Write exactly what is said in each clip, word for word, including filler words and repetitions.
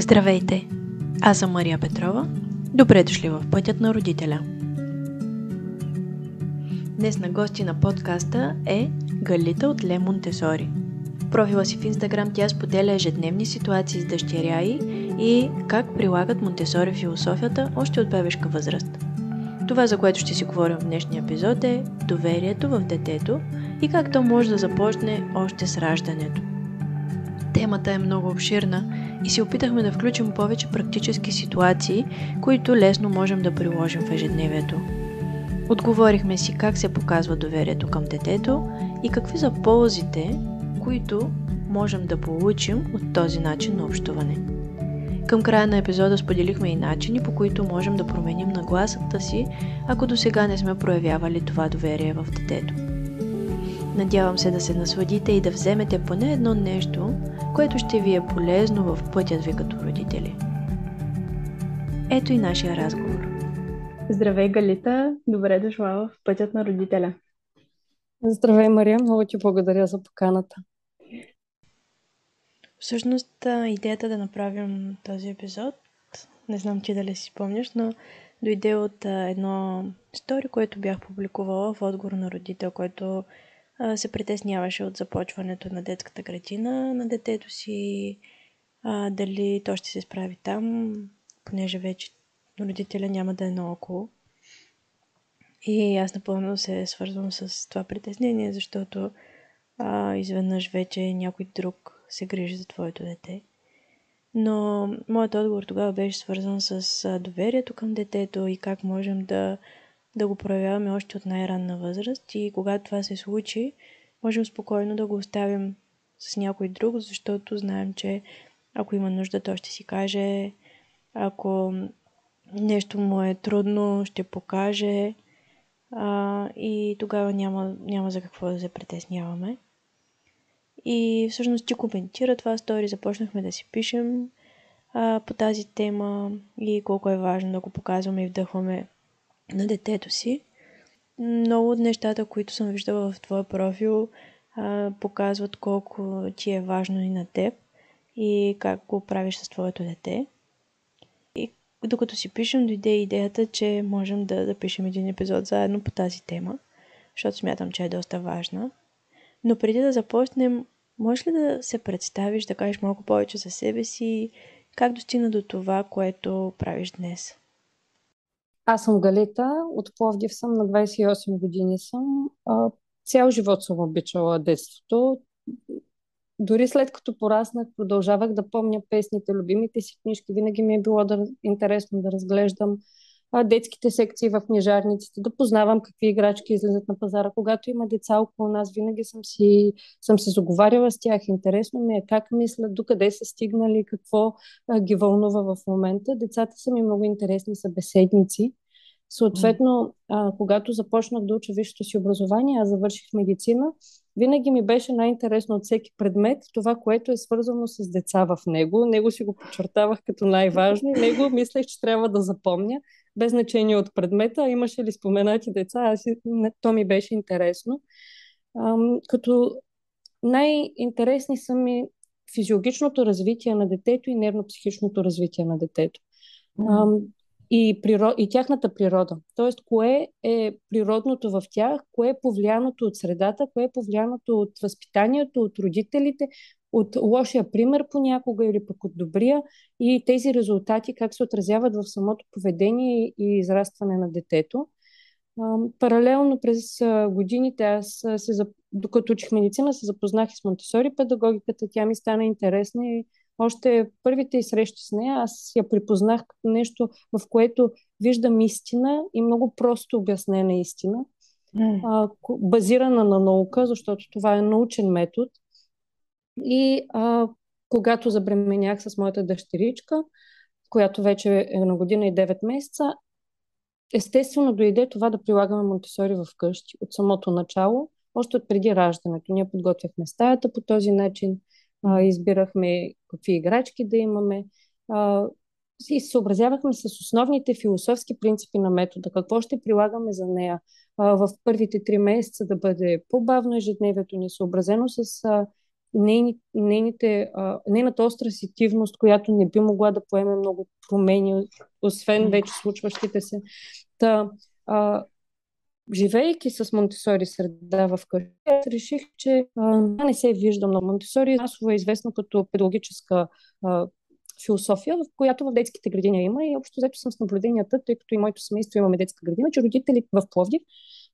Здравейте! Аз съм Мария Петрова. Добре дошли в Пътят на родителя. Днес на гости на подкаста е Галита от Ле Монтесори. В профила си в Инстаграм тя споделя ежедневни ситуации с дъщеря ѝ и как прилагат Монтесори философията още от бебешка възраст. Това, за което ще си говорим в днешния епизод, е доверието в детето и как то може да започне още с раждането. Темата е много обширна и се опитахме да включим повече практически ситуации, които лесно можем да приложим в ежедневието. Отговорихме си как се показва доверието към детето и какви са ползите, които можем да получим от този начин на общуване. Към края на епизода споделихме и начини, по които можем да променим нагласата си, ако досега не сме проявявали това доверие в детето. Надявам се да се насладите и да вземете поне едно нещо, което ще ви е полезно в пътят ви като родители. Ето и нашия разговор. Здравей, Галита! Добре дошла в Пътят на родителя. Здравей, Мария! Много ти благодаря за поканата. Всъщност, идеята да направим този епизод, не знам ти дали си спомняш, но дойде от едно стори, което бях публикувала в отговор на родител, който се притесняваше от започването на детската градина на детето си, а, дали то ще се справи там, понеже вече родителя няма да е наоколо. И аз напълно се свързвам с това притеснение, защото а, изведнъж вече някой друг се грижи за твоето дете. Но моят отговор тогава беше свързан с доверието към детето и как можем да да го проявяваме още от най-ранна възраст и когато това се случи, можем спокойно да го оставим с някой друг, защото знаем, че ако има нужда, той ще си каже, ако нещо му е трудно, ще покаже а, и тогава няма, няма за какво да се притесняваме. И всъщност ти коментира това стори, започнахме да си пишем а, по тази тема и колко е важно да го показваме и вдъхваме на детето си. Много от нещата, които съм виждала в твоя профил, а, показват колко ти е важно и на теб и как го правиш с твоето дете. И докато си пишем, дойде идеята, че можем да запишем да един епизод заедно по тази тема, защото смятам, че е доста важна. Но преди да започнем, можеш ли да се представиш, да кажеш малко повече за себе си, как достигна до това, което правиш днес? Аз съм Галита, от Пловдив съм, на двайсет и осем години съм. Цял живот съм обичала детството. Дори след като пораснах, продължавах да помня песните, любимите си книжки. Винаги ми е било да, интересно да разглеждам детските секции в книжарниците, да познавам какви играчки излизат на пазара. Когато има деца около нас, винаги съм, си, съм се заговаряла с тях. Интересно ми е как мислят, докъде са стигнали, какво а, ги вълнува в момента. Децата са ми много интересни събеседници. Съответно, а, когато започнах да уча висшето си образование, аз завърших медицина, винаги ми беше най-интересно от всеки предмет това, което е свързано с деца в него. Него си го подчертавах като най-важно и него мислех, че трябва да запомня. Без значение от предмета, имаше ли споменати деца, аз, то ми беше интересно. Ам, като най-интересни са ми физиологичното развитие на детето и нервно-психичното развитие на детето. Ам, и, природ, и тяхната природа. Тоест, кое е природното в тях, кое е повлияното от средата, кое е повлияното от възпитанието, от родителите, от лошия пример понякога или пък от добрия и тези резултати как се отразяват в самото поведение и израстване на детето. Паралелно през годините аз, се, докато учих медицина, се запознах и с Монтесори педагогиката. Тя ми стана интересна и още първите срещи с нея аз я припознах като нещо, в което виждам истина и много просто обяснена истина, mm. базирана на наука, защото това е научен метод. И а, когато забременях с моята дъщеричка, която вече е на година и девет месеца, естествено дойде това да прилагаме Монтесори в къщи от самото начало, още от преди раждането. Ние подготвяхме стаята по този начин, а, избирахме какви играчки да имаме а, и съобразявахме с основните философски принципи на метода, какво ще прилагаме за нея. А, в първите три месеца да бъде по-бавно ежедневието ни, съобразено с а, нейни, нейните, а, нейната остра сетивност, която не би могла да поеме много промени, освен вече случващите се. Та, а, живейки с Монтесори среда в къщи, реших, че а, не се виждам на Монтесори. Масово е известна като педагогическа а, философия, в която в детските градини има, и общо взето съм с наблюденията, тъй като и моето семейство имаме детска градина, че родителите в Пловдив,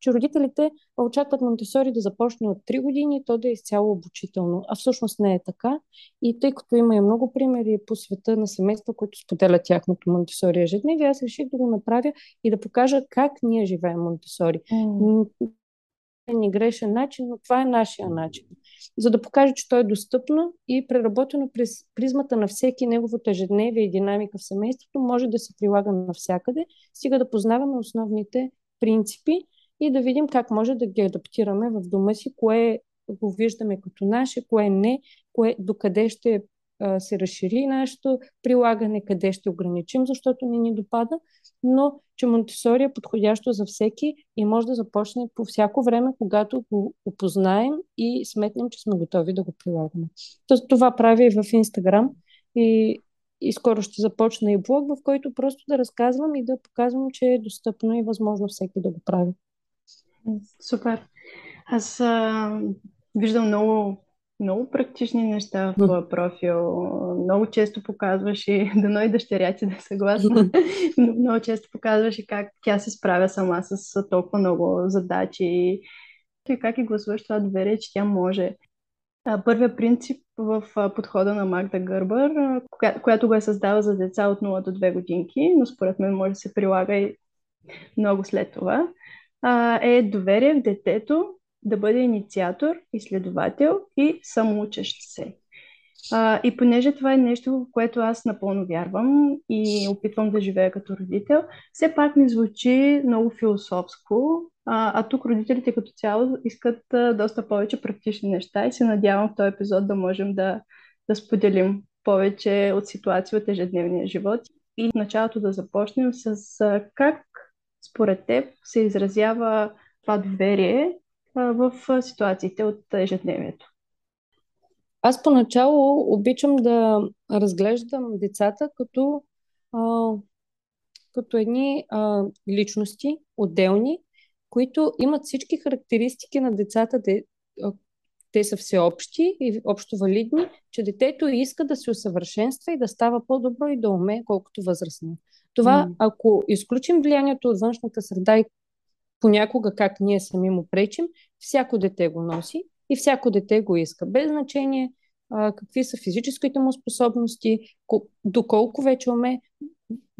че родителите очакват Монтесори да започне от три години и то да е изцяло обучително. А всъщност не е така. И тъй като има и много примери по света на семейства, които споделят тяхното Монтесори ежедневие, аз реших да го направя и да покажа как ние живеем Монтесори. Mm. Не грешен начин, но това е нашия начин. За да покаже, че то е достъпно и преработено през призмата на всеки, неговото ежедневие и динамика в семейството може да се прилага навсякъде, стига да познаваме основните принципи и да видим как може да ги адаптираме в дома си, кое го виждаме като наше, кое не, кое, докъде ще а, се разшири нашето прилагане, къде ще ограничим, защото не ни допада, но че Монтесори е подходящо за всеки и може да започне по всяко време, когато го опознаем и сметнем, че сме готови да го прилагаме. Това правя и в Инстаграм и, и скоро ще започна и блог, в който просто да разказвам и да показвам, че е достъпно и възможно всеки да го прави. Супер. Аз а, виждам много, много практични неща в твоя профил. Много често показваш и дано и дъщеря ти да е съгласна. Много често показваш и как тя се справя сама с толкова много задачи и как и гласуваш това доверие, че тя може. Първият принцип в подхода на Магда Гърбър, която го е създала за деца от нула до две годинки, но според мен може да се прилага и много след това, е доверие в детето да бъде инициатор, изследовател и самоучещ се. А, и понеже това е нещо, в което аз напълно вярвам и опитвам да живея като родител, все пак ми звучи много философско, а, а тук родителите като цяло искат а, доста повече практични неща и се надявам в този епизод да можем да, да споделим повече от ситуации от ежедневния живот. И в началото да започнем с а, как според теб се изразява това доверие в ситуациите от ежедневието. Аз поначало обичам да разглеждам децата като, а, като едни а, личности, отделни, които имат всички характеристики на децата. Де, а, те са всеобщи и общо валидни, че детето иска да се усъвършенства и да става по-добро и да умее колкото възрастно. Това, mm. ако изключим влиянието от външната среда и понякога как ние сами му пречим, всяко дете го носи и всяко дете го иска. Без значение а, какви са физическите му способности, доколко вече умее.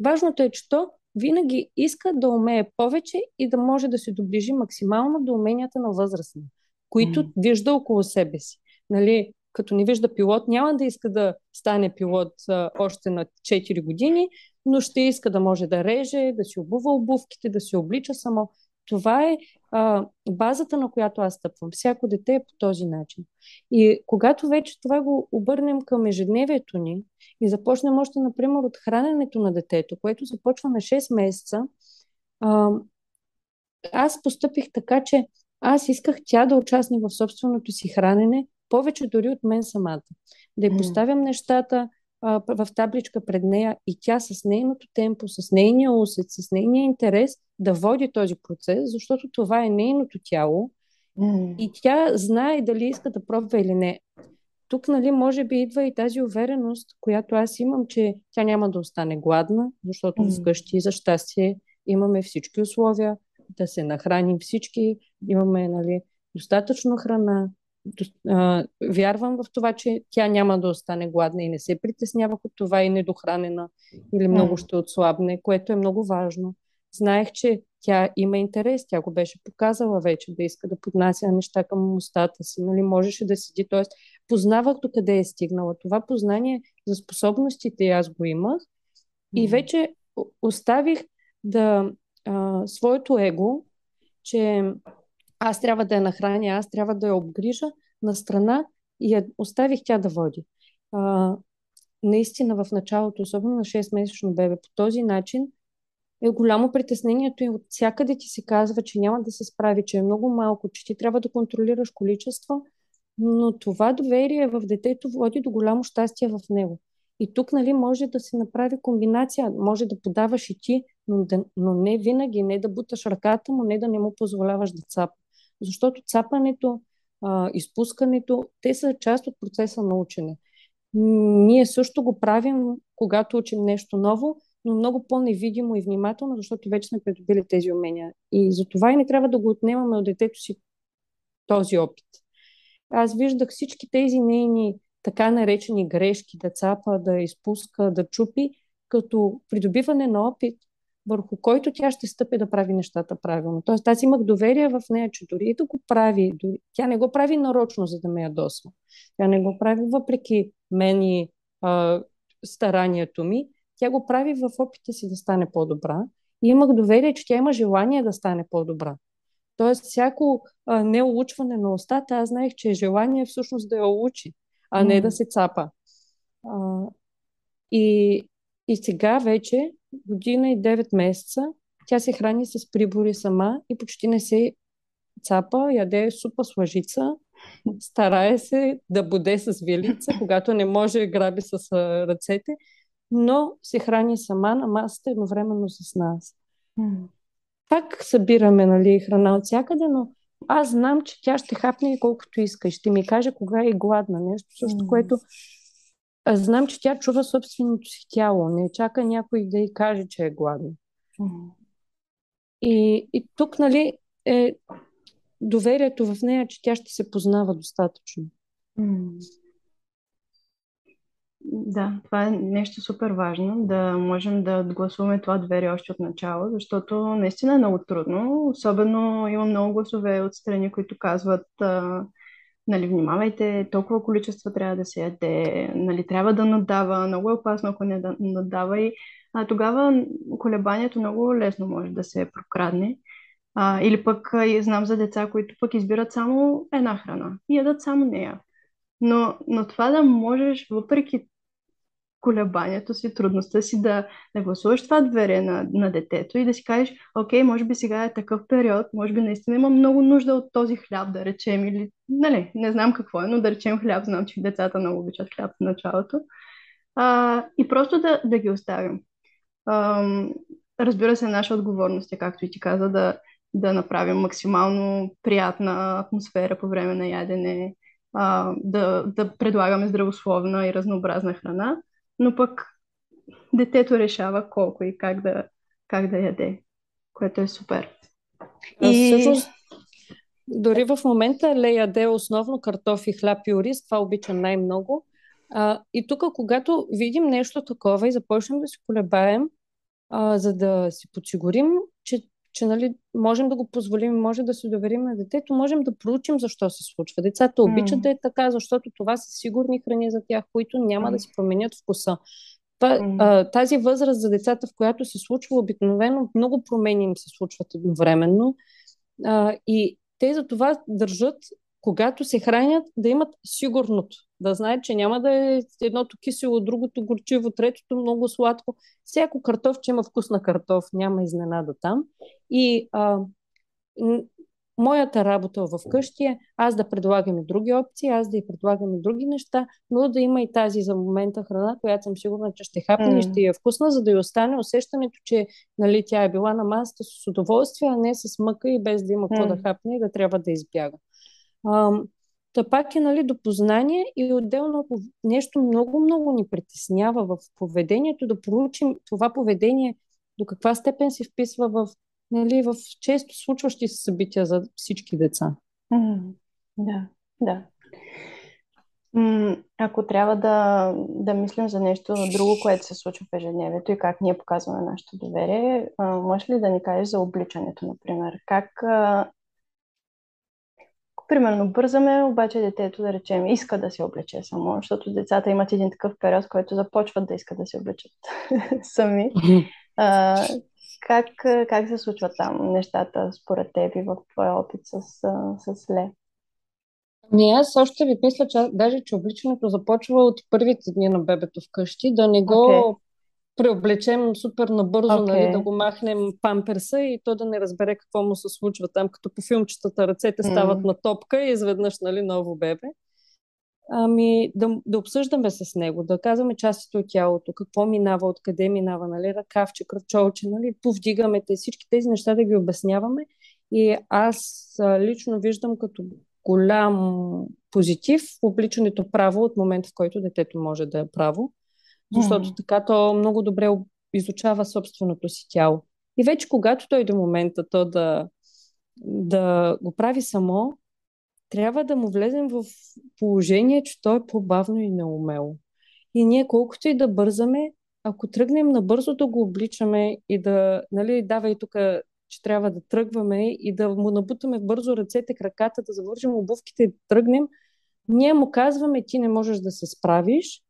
Важното е, че то винаги иска да умее повече и да може да се доближи максимално до уменията на възрастни, които mm. вижда около себе си. Нали, като не вижда пилот, няма да иска да стане пилот а, още на четири години, но ще иска да може да реже, да си обува обувките, да се облича само. Това е а, базата, на която аз стъпвам. Всяко дете е по този начин. И когато вече това го обърнем към ежедневието ни и започнем още, например, от храненето на детето, което започва на шест месеца, а, аз постъпих така, че аз исках тя да участва в собственото си хранене, повече дори от мен самата. Да ѝ поставям нещата а, в табличка пред нея и тя с нейното темпо, с нейния усет, с нейния интерес да води този процес, защото това е нейното тяло mm. и тя знае дали иска да пробва или не. Тук, нали, може би идва и тази увереност, която аз имам, че тя няма да остане гладна, защото mm. вкъщи, за щастие, имаме всички условия да се нахраним всички, имаме, нали, достатъчно храна. Вярвам в това, че тя няма да остане гладна и не се притеснявах от това и недохранена или много ще отслабне, което е много важно. Знаех, че тя има интерес, тя го беше показала вече, да иска да поднася неща към устата си, нали, можеше да седи, т.е. познавах докъде е стигнала. Това познание за способностите аз го имах и вече оставих да а, своето его, че аз трябва да я нахраня, аз трябва да я обгрижа на страна и я оставих тя да води. А, наистина в началото, особено на шестмесечно бебе, по този начин е голямо притеснението и от всякъде ти се казва, че няма да се справи, че е много малко, че ти трябва да контролираш количество но това доверие в детето води до голямо щастие в него. И тук, нали, може да се направи комбинация, може да подаваш и ти, но, да, но не винаги, не да буташ ръката му, не да не му позволяваш да цапа. Защото цапането, а, изпускането, те са част от процеса на учене. Ние също го правим, когато учим нещо ново, но много по-невидимо и внимателно, защото вече сме придобили тези умения. И затова и не трябва да го отнемаме от детето си този опит. Аз виждах всички тези нейни така наречени грешки, да цапа, да изпуска, да чупи, като придобиване на опит, върху който тя ще стъпи да прави нещата правилно. Тоест, аз имах доверие в нея, че дори и да го прави, дори... тя не го прави нарочно, за да ме ядосва. Тя не го прави въпреки мен и а, старанието ми. Тя го прави в опита си да стане по-добра. И имах доверие, че тя има желание да стане по-добра. Тоест, всяко а, неулучване на устата, аз знаех, че е желание всъщност да я улучи, а не mm. да се цапа. А, и, и сега вече, година и девет месеца, тя се храни с прибори сама и почти не се цапа, яде супа с лъжица, старае се да боде с вилица, когато не може, граби с а, ръцете, но се храни сама на масата едновременно с нас. Mm. Пак събираме, нали, храна от всякъде, но аз знам, че тя ще хапне и колкото иска и ще ми каже кога е гладна, нещо, също, което аз знам, че тя чува собственото си тяло, не чака някой да й каже, че е гладна. И, и тук, нали, е доверието в нея, че тя ще се познава достатъчно. Да, това е нещо супер важно, да можем да отгласуваме това доверие още от начало, защото наистина е много трудно. Особено има много гласове от страни, които казват, а, нали, внимавайте, толкова количество трябва да се яде, нали, трябва да наддава, много е опасно, ако не да наддава, и а, тогава колебанието много лесно може да се прокрадне. А, или пък а, знам за деца, които пък избират само една храна и ядат само нея. Но, но това да можеш, въпреки колебанието си, трудността си, да, да гласуваш това доверие на, на детето и да си кажеш, окей, може би сега е такъв период, може би наистина има много нужда от този хляб, да речем, или, нали, не знам какво е, но да речем хляб, знам, че децата много обичат хляб в началото, а, и просто да, да ги оставим. А, разбира се, наша отговорност е, както и ти каза, да, да направим максимално приятна атмосфера по време на ядене, а, да, да предлагаме здравословна и разнообразна храна, но пък детето решава колко и как да, как да яде, което е супер. И всъщност, дори в момента Ле яде основно картофи, хляб и ориз, това обичам най-много. А, и тук, когато видим нещо такова и започнем да се колебаем, а, за да си подсигурим, че, че, нали, можем да го позволим, може да се доверим на детето, можем да проучим защо се случва. Децата обичат mm. да е така, защото това са сигурни храни за тях, които няма mm. да си променят вкуса. Та, mm. а, тази възраст за децата, в която се случва обикновено, много промени им се случват едновременно. А, и те за това държат, когато се хранят, да имат сигурното. Да знаят, че няма да е едното кисело, другото горчиво, третото много сладко. Всяко картофче има вкус на картоф, няма изненада там. И а, моята работа в къщи е аз да предлагам и други опции, аз да ѝ предлагам и други неща, но да има и тази за момента храна, която съм сигурна, че ще хапне mm. и ще я е вкусна, за да ѝ остане усещането, че, нали, тя е била на масата с удоволствие, а не с мъка и без да има какво mm. да хапне и да трябва да избяга. Ам... Та пак е, нали, до познание, и отделно нещо много-много ни притеснява в поведението, да проучим това поведение до каква степен се вписва в, нали, в често случващи се събития за всички деца. Mm, да, да. М- ако трябва да, да мислим за нещо друго, което се случва в ежедневието и как ние показваме нашето доверие, а, можеш ли да ни кажеш за обличането, например? Как... А... Примерно бързаме, обаче детето, да речем, иска да се облече само, защото децата имат един такъв период, който започват да искат да се облечат сами. А, как, как се случват там нещата според теб и в твоя опит с, с Ле? Не, аз още ви мисля, че даже, че обличането започва от първите дни на бебето вкъщи, да не го okay. преоблечем супер набързо, okay. нали, да го махнем памперса и то да не разбере какво му се случва там, като по филмчетата ръцете стават mm. на топка и изведнъж, нали, ново бебе. ами да, да обсъждаме с него, да казваме частите от тялото, какво минава, откъде минава, нали, ръкавче, кръчолче, нали, повдигаме те, всички тези неща да ги обясняваме. И аз лично виждам като голям позитив в обличането право от момента, в който детето може да е право, защото mm. така то много добре изучава собственото си тяло. И вече когато той до момента то да, да го прави само, трябва да му влезем в положение, че то е по-бавно и неумело. И ние колкото и да бързаме, ако тръгнем набързо да го обличаме и да, нали, давай тук, че трябва да тръгваме и да му набутаме бързо ръцете, краката, да завържим обувките и да тръгнем, ние му казваме, ти не можеш да се справиш,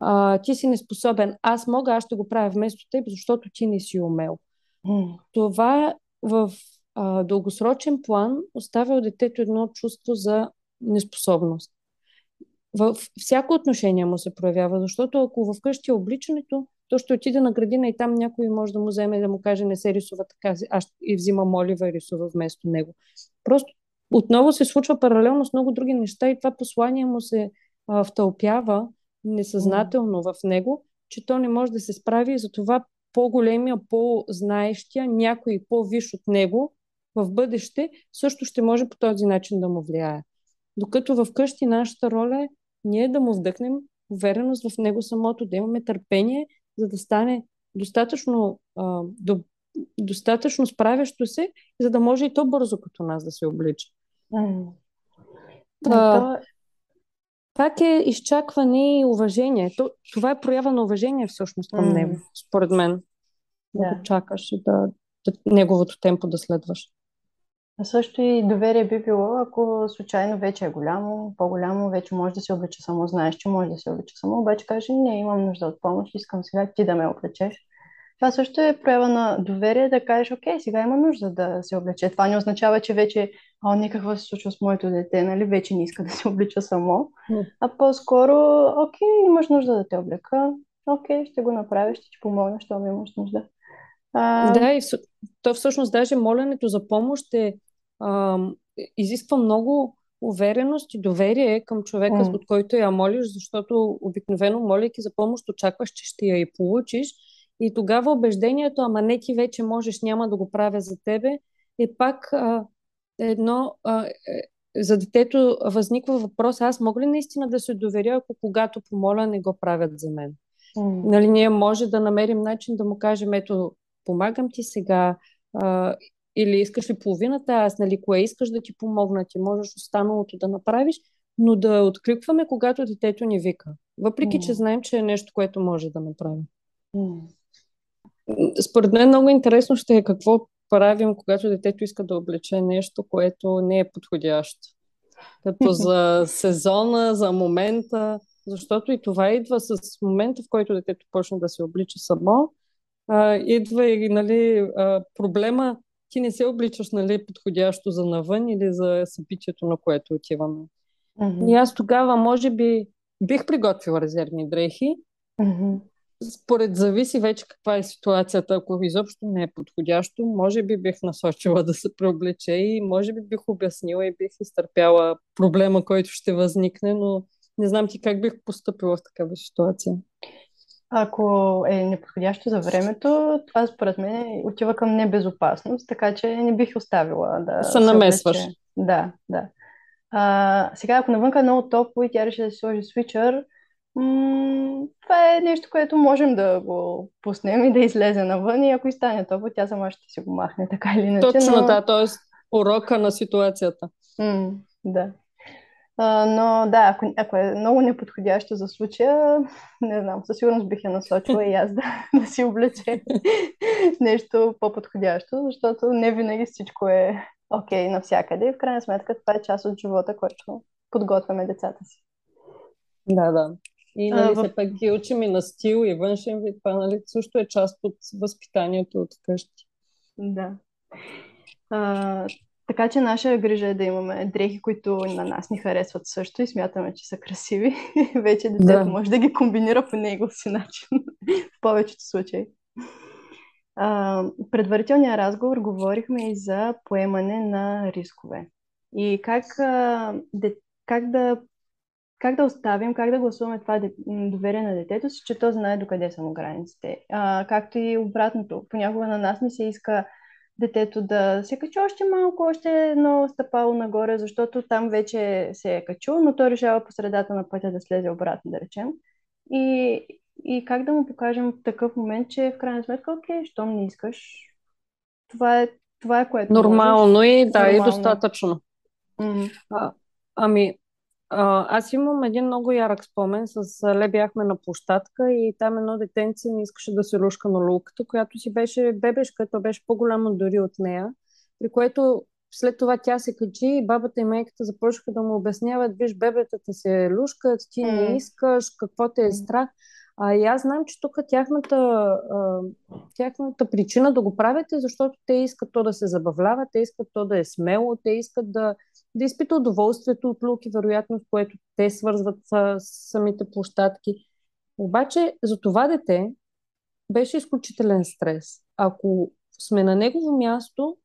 а, ти си неспособен, аз мога, аз ще го правя вместо теб, защото ти не си умел. Mm. Това в а, дългосрочен план оставя у детето едно чувство за неспособност. Във всяко отношение му се проявява, защото ако вкъщи е обличането, то ще отиде на градина и там някой може да му вземе и да му каже, не се рисува така, аз и взимам олива и рисува вместо него. Просто отново се случва паралелно с много други неща и това послание му се а, втълпява несъзнателно в него, че то не може да се справи и затова по-големия, по-знаещия, някой по-виш от него в бъдеще също ще може по този начин да му влияе. Докато във къщи нашата роля е ние да му вдъхнем увереност в него самото, да имаме търпение, за да стане достатъчно, а, до, достатъчно справящо се, за да може и то бързо като нас да се облича. Mm. А, пак е изчакване и уважение. То, това е проява на уважение всъщност към mm. него, според мен. Yeah. Да чакаш и да, да неговото темпо да следваш. А също и доверие би било, ако случайно вече е голямо, по-голямо, вече може да се облича само, знаеш, че може да се облича само, обаче каже, не, имам нужда от помощ, искам сега ти да ме облечеш. Това също е проява на доверие, да кажеш, окей, сега има нужда да се облече. Това не означава, че вече, а, не, какво се случва с моето дете, нали, вече не иска да се облича само, а по-скоро, окей, имаш нужда да те облека, окей, ще го направиш, ще ти помогна, щом имаш нужда. А... Да, и то всъщност даже моленето за помощ е, а, изисква много увереност и доверие към човека, mm. от който я молиш, защото обикновено, молейки за помощ, очакваш, че ще я и получиш. И тогава убеждението, ама не, ти вече можеш, няма да го правя за тебе, е пак а, едно... А, за детето възниква въпрос, аз мога ли наистина да се доверя, ако когато помоля, не го правят за мен? Mm. Нали, ние може да намерим начин да му кажем, ето, помагам ти сега, а, или искаш ли половината, аз, нали, кое искаш да ти помогна, ти можеш останалото да направиш, но да откликваме, когато детето ни вика. Въпреки, mm. че знаем, че е нещо, което може да направим. Mm. Според мен много интересно ще е какво правим, когато детето иска да облече нещо, което не е подходящо. Като за сезона, за момента, защото и това идва с момента, в който детето почне да се облича само. А, идва и, нали, а, проблема, ти не се обличаш, нали, подходящо за навън или за събитието, на което отиваме. Mm-hmm. И аз тогава, може би, бих приготвила резервни дрехи. Mm-hmm. Според зависи вече каква е ситуацията. Ако изобщо не е подходящо, може би бих насочила да се преоблече и може би бих обяснила и бих изтърпяла проблема, който ще възникне, но не знам ти как бих постъпила в такава ситуация. Ако е неподходящо за времето, това според мен отива към небезопасност, така че не бих оставила да се намесваш. Облече. Да, да. А, сега, ако навънка е много топло и тя реши да си сложи свичър, м- това е нещо, което можем да го пуснем и да излезе навън и ако и стане топло, тя сама ще си го махне, така или иначе. Точно, но... да, т.е. урока на ситуацията. М- да. Но да, ако, ако е много неподходящо за случая, не знам, със сигурност бих я насочила и аз да, да си облече нещо по-подходящо, защото не винаги всичко е окей okay навсякъде и в крайна сметка това е част от живота, който подготвяме децата си. Да, да. И, нали, се в... пък ги учим и на стил и външен вид, това, нали, също е част от възпитанието от къщи. Да. А... Така че наша грижа е да имаме дрехи, които на нас ни харесват също и смятаме, че са красиви. Вече детето да. може да ги комбинира по негов си начин, в повечето случаи. В предварителния разговор говорихме и за поемане на рискове. И как, как да как да оставим, как да гласуваме това доверие на детето си, че то знае докъде са му границите. А, както и обратното. Понякога на нас ми се иска детето да се качи още малко, още едно стъпало нагоре, защото там вече се е качил, но той решава по средата на пътя да слезе обратно, да речем. И, и как да му покажем в такъв момент, че в крайна сметка, окей, щом не искаш, това е, това е което нормално можеш. И да, нормално. И достатъчно. Mm-hmm. А, ами, а, аз имам един много ярък спомен. С Ле бяхме на площадка и там едно детенце не искаше да се рушка на лулката, която си беше бебешка, то беше по-голямо дори от нея, при което след това тя се качи и бабата и майката започнаха да му обясняват: виж, бебетата се лушкат, ти mm-hmm. не искаш, какво те е страх. А и аз знам, че тук тяхната, а, тяхната причина да го правят е, защото те искат то да се забавлява, те искат то да е смело, те искат да, да изпита удоволствието от луки, вероятно, с което те свързват с, с самите площадки. Обаче за това дете беше изключителен стрес. Ако сме на негово място,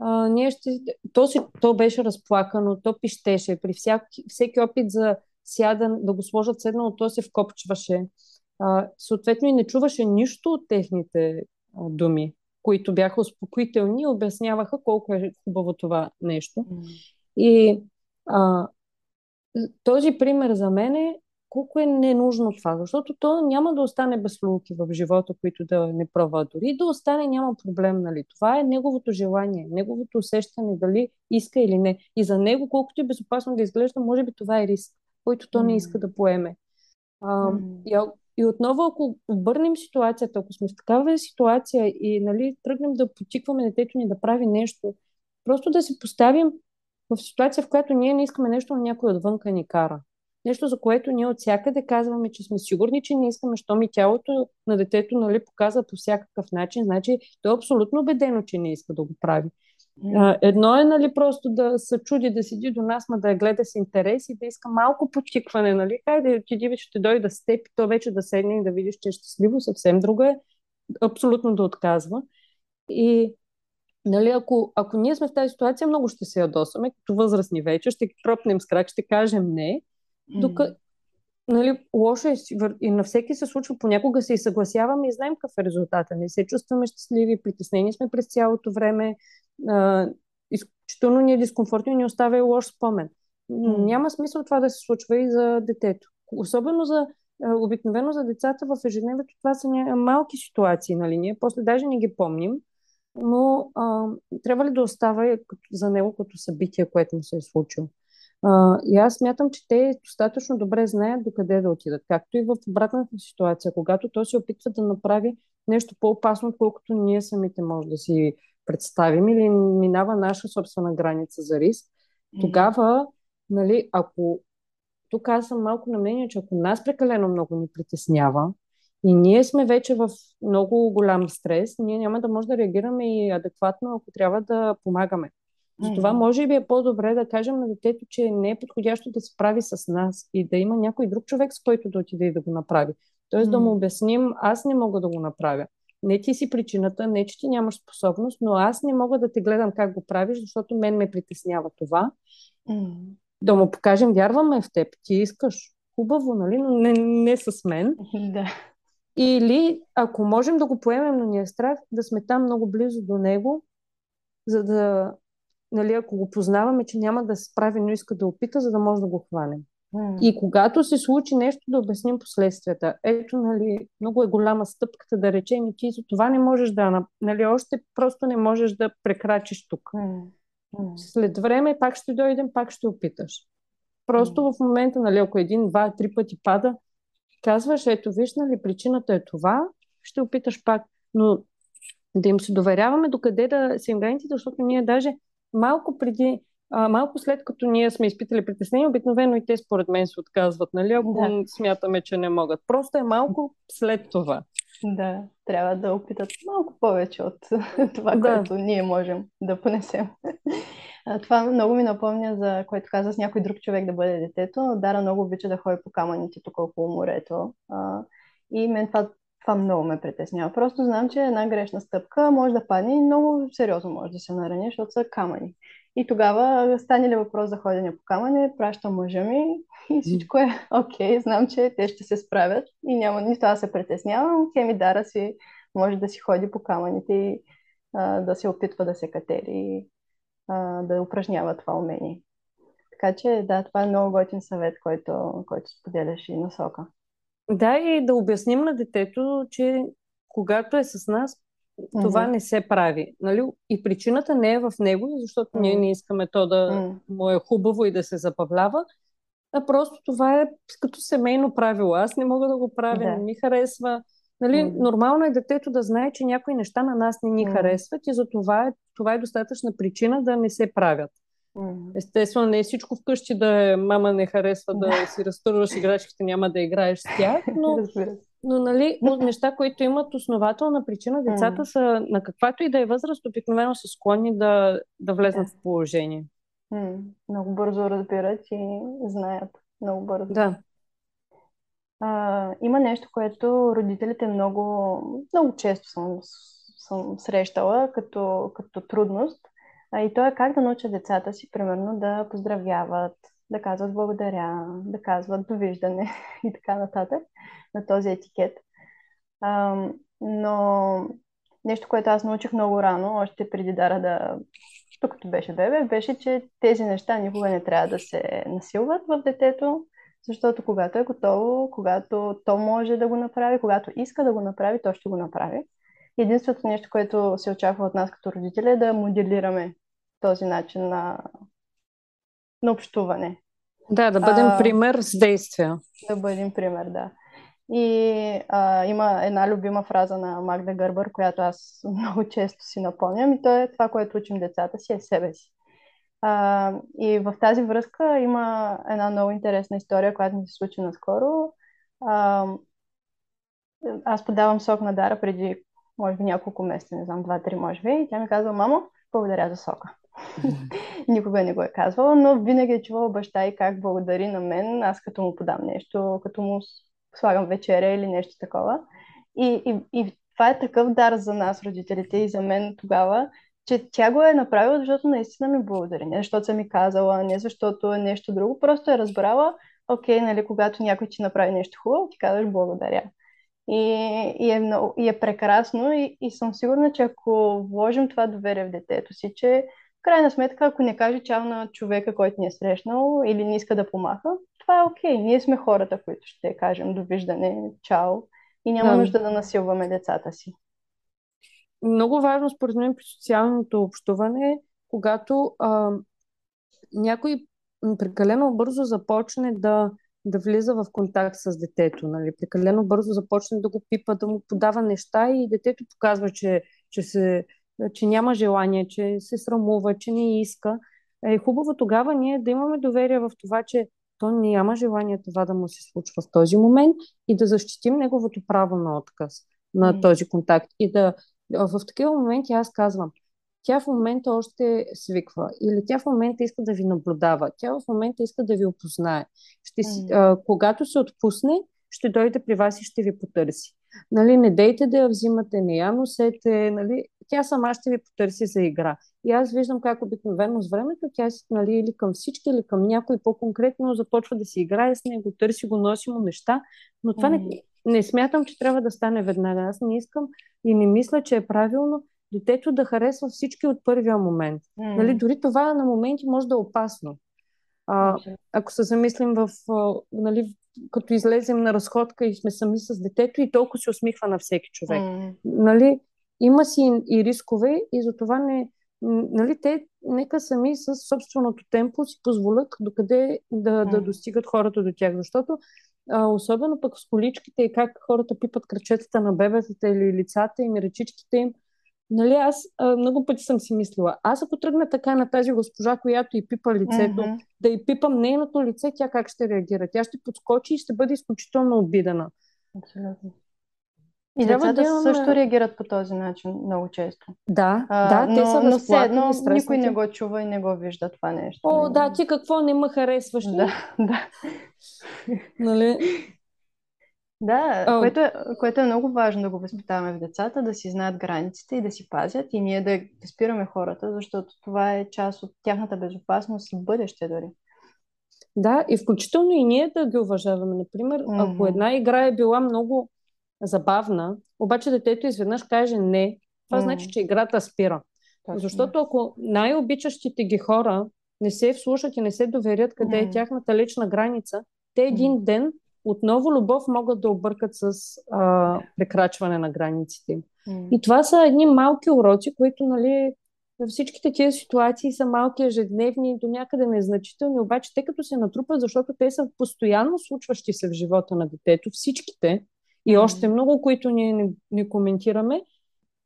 а, ние ще... то, си, то беше разплакано, то пищеше при всяки, всеки опит за сядан, да го сложат седнало, то се вкопчваше. А, съответно и не чуваше нищо от техните а, думи, които бяха успокоителни и обясняваха колко е хубаво това нещо. Mm. И а, този пример за мен е колко е ненужно това, защото то няма да остане без луки в живота, които да не пробва. Дори да остане, няма проблем, нали? Това е неговото желание, неговото усещане, дали иска или не. И за него, колкото е безопасно да изглежда, може би това е риск, който то не иска да поеме. А, и, и отново, ако обърнем ситуацията, ако сме в такава ситуация и, нали, тръгнем да потикваме детето ни да прави нещо, просто да се поставим в ситуация, в която ние не искаме нещо, но някой отвънка ни кара. Нещо, за което ние от всякъде казваме, че сме сигурни, че не искаме, щом и тялото на детето, нали, показва по всякакъв начин, значи то е абсолютно убедено, че не иска да го прави. Едно е, нали, просто да се чуди, да седи до нас, ма да гледа с интерес и да иска малко потикване, нали, хайде, отиди, ще дойде да степи, то вече да седне и да видиш, че е щастливо, съвсем друго е, абсолютно да отказва. И, нали, ако, ако ние сме в тази ситуация, много ще се ядосаме, като възрастни вече, ще тропнем с крак, ще кажем не, докато, нали, лошо е и на всеки се случва, понякога се и съгласяваме и знаем какъв е резултата, не се чувстваме щастливи, притеснени сме през цялото време, Uh, изключително ни е дискомфортно и ни оставя лош спомен. Mm. Няма смисъл това да се случва и за детето. Особено за, обикновено за децата в ежедневието това са малки ситуации, нали? Ние после даже не ги помним, но uh, трябва ли да остава за него като събитие, което му се е случило? Uh, и аз смятам, че те достатъчно добре знаят докъде да отидат. Както и в обратната ситуация, когато той се опитва да направи нещо по-опасно, отколкото ние самите може да си представим или минава наша собствена граница за риск, тогава, нали, ако... Тук аз съм малко на мнение, че ако нас прекалено много ни притеснява и ние сме вече в много голям стрес, ние няма да може да реагираме и адекватно, ако трябва да помагаме. Затова може би е по-добре да кажем на детето, че не е подходящо да се прави с нас и да има някой друг човек, с който да отиде и да го направи. Тоест да му обясним, аз не мога да го направя. Не ти си причината, не че ти нямаш способност, но аз не мога да те гледам как го правиш, защото мен ме притеснява това. Mm. Да му покажем, вярваме в теб, ти искаш. Хубаво, нали? Но не, не с мен. Mm-hmm. Или, ако можем да го поемем, но ни е страх, да сме там много близо до него, за да, нали, ако го познаваме, че няма да се справи, но иска да опита, за да може да го хванем. И когато се случи нещо, да обясним последствията. Ето, нали, много е голяма стъпката да речем, и ти за това не можеш да, нали, още просто не можеш да прекрачиш тук. След време пак ще дойдем, пак ще опиташ. Просто в момента, нали, ако един, два, три пъти пада, казваш, ето виж, нали, причината е това, ще опиташ пак. Но да им се доверяваме докъде да се им границите, защото ние даже малко преди А, малко след като ние сме изпитали притеснение, обикновено и те според мен се отказват, нали? Ако да. Смятаме, че не могат. Просто е малко след това. Да, трябва да опитат малко повече от това, да. Което ние можем да понесем. Това много ми напомня за което каза с някой друг човек да бъде детето. Дара много обича да ходи по камъните тук около морето. И мен това Това много ме притеснява. Просто знам, че една грешна стъпка може да падне и много сериозно може да се нарани, защото са камъни. И тогава стане ли въпрос за ходене по камъни, пращам мъжа ми и всичко е окей. Okay. Знам, че те ще се справят и няма нито аз се притеснявам. Тя ми Дара си може да си ходи по камъните и а, да се опитва да се катери и да упражнява това умение. Така че да, това е много готин съвет, който, който споделяш и насока. Да, и да обясним на детето, че когато е с нас, това mm-hmm. не се прави. Нали? И причината не е в него, защото mm-hmm. ние не искаме то да mm-hmm. му е хубаво и да се забавлява, а просто това е като семейно правило. Аз не мога да го правя, да. Не ми харесва. Нали? Mm-hmm. Нормално е детето да знае, че някои неща на нас не ни mm-hmm. харесват и за това е, това е достатъчна причина да не се правят. Естествено, не е всичко вкъщи да е мама не харесва да си разтурваш играчките, няма да играеш с тях, но, но нали, неща, които имат основателна причина, децата са на каквато и да е възраст, обикновено са склонни да, да влезнат в положение. Много бързо разбират и знаят. Много бързо. Да. А, има нещо, което родителите много, много често съм, съм срещала като, като трудност. И то е как да научат децата си, примерно, да поздравяват, да казват благодаря, да казват довиждане и така нататък на този етикет. А, но нещо, което аз научих много рано, още преди Дара да... Докато беше бебе, беше, че тези неща никога не трябва да се насилват в детето, защото когато е готово, когато то може да го направи, когато иска да го направи, то ще го направи. Единственото нещо, което се очаква от нас като родители е да моделираме този начин на, на общуване. Да, да бъдем а, пример с действия. Да бъдем пример, да. И а, има една любима фраза на Магда Гърбър, която аз много често си напомням, и то е това, което учим децата си е себе си. А, и в тази връзка има една много интересна история, която ми се случи наскоро. А, аз подавам сок на Дара преди може би няколко месеца, не знам, два-три може би. И тя ми казва, мамо, благодаря за сока. Никога не го е казвала, но винаги е чувала баща и как благодари на мен, аз като му подам нещо, като му слагам вечеря или нещо такова. И, и, и това е такъв дар за нас, родителите, и за мен тогава, че тя го е направила, защото наистина ми благодари. Не защото съм ми казала, не защото е нещо друго, просто е разбрала, окей, нали, когато някой ти направи нещо хубаво, ти казваш благодаря. И, и, е много, и е прекрасно и, и съм сигурна, че ако вложим това доверие в детето си, че в крайна сметка, ако не каже чао на човека, който ни е срещнал или не иска да помаха, това е окей. Ние сме хората, които ще кажем довиждане, чао и няма да. Нужда да насилваме децата си. Много важно според мен при социалното общуване, когато а, някой прекалено бързо започне да да влиза в контакт с детето. Нали? Прекалено бързо започне да го пипа, да му подава неща и детето показва, че, че, се, че няма желание, че се срамува, че не иска. Е хубаво тогава ние да имаме доверие в това, че то няма желание това да му се случва в този момент и да защитим неговото право на отказ на mm. този контакт. И да в такива моменти аз казвам, тя в момента още свиква или тя в момента иска да ви наблюдава, тя в момента иска да ви опознае. Ще си, а, когато се отпусне, ще дойде при вас и ще ви потърси. Нали, не дейте да я взимате, не я носете, нали, тя сама ще ви потърси за игра. И аз виждам как обикновено с времето тя си, нали, или към всички, или към някой по-конкретно започва да си играе с него, търси го, носи му неща, но това не, не смятам, че трябва да стане веднага. Аз не искам и не мисля, че е правилно детето да харесва всички от първия момент. Mm. Нали, дори това на моменти може да е опасно. А, ако се замислим в, нали, като излезем на разходка и сме сами с детето и толкова се усмихва на всеки човек. Mm. Нали, има си и рискове и затова не, нали, те нека сами с собственото темпо си позволят докъде да, mm. да достигат хората до тях. Защото а, особено пък с количките и как хората пипат крачетата на бебетата или лицата им и ръчичките им. Нали, аз а, много пъти съм си мислила, аз ако тръгна така на тази госпожа, която й пипа лицето, mm-hmm. да й пипам нейното лице, тя как ще реагира? Тя ще подскочи и ще бъде изключително обидена. Абсолютно. И децата да имаме... също реагират по този начин много често. Да, а, да, но, те са възплатни и стресни. Никой не го чува и не го вижда това нещо. О, да, ти какво не ме харесваш? Да, да. Нали... Да, oh. което, е, което е много важно да го възпитаваме в децата, да си знаят границите и да си пазят и ние да да спираме хората, защото това е част от тяхната безопасност и бъдеще дори. Да, и включително и ние да ги уважаваме. Например, mm-hmm. ако една игра е била много забавна, обаче детето изведнъж каже не, това mm-hmm. значи, че играта спира. Точно. Защото ако най-обичащите ги хора не се вслушат и не се доверят къде mm-hmm. е тяхната лична граница, те един mm-hmm. ден отново любов могат да объркат с а, прекрачване на границите им. Mm. И това са едни малки уроци, които, нали, във всичките тези ситуации са малки, ежедневни, до някъде незначителни, обаче те като се натрупат, защото те са постоянно случващи се в живота на детето, всичките, и още много, които ние не, не коментираме,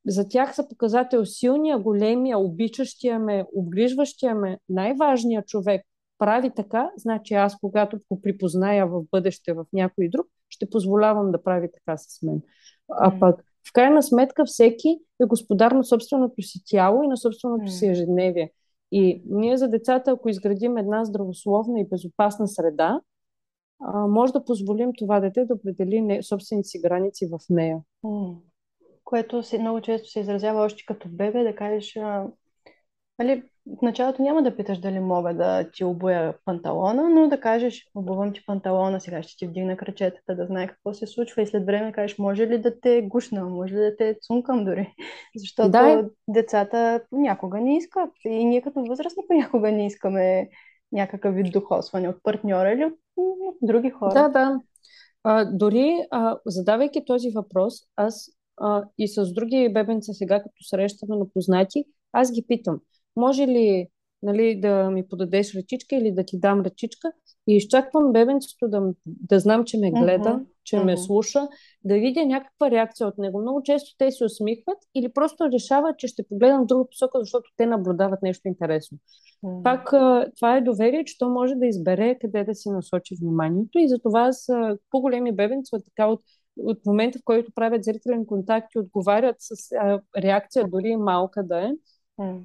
за тях са показател силния, големия, обичащия ме, обгрижващия ме, най-важният човек прави така, значи аз, когато го припозная в бъдеще в някой друг, ще позволявам да прави така с мен. А пък, в крайна сметка, всеки е господар на собственото си тяло и на собственото си ежедневие. И ние за децата, ако изградим една здравословна и безопасна среда, може да позволим това дете да определи собствените си граници в нея. Което си, много често се изразява още като бебе, да кажеш... Нали, в началото няма да питаш дали мога да ти обуя панталона, но да кажеш, обувам ти панталона, сега ще ти вдигна крачетата, да знае какво се случва, и след време кажеш, може ли да те гушна, може ли да те цункам дори, защото да, децата понякога не искат и ние като възрастни понякога не искаме някакъв вид дохосване от партньора или от други хора. Да, да. А, дори а, задавайки този въпрос, аз а, и с други бебенца сега, като срещаме на познати, аз ги питам, може ли, нали, да ми подадеш ръчичка или да ти дам ръчичка, и изчаквам бебенцето да, да знам, че ме гледа, uh-huh. че uh-huh. ме слуша, да видя някаква реакция от него. Много често те се усмихват или просто решават, че ще погледнат в друга посока, защото те наблюдават нещо интересно. Uh-huh. Пак това е доверие, че то може да избере къде да си насочи вниманието, и затова са по-големи бебенца така от от момента, в който правят зрителен контакт и отговарят с а, реакция, дори малка да е, mm.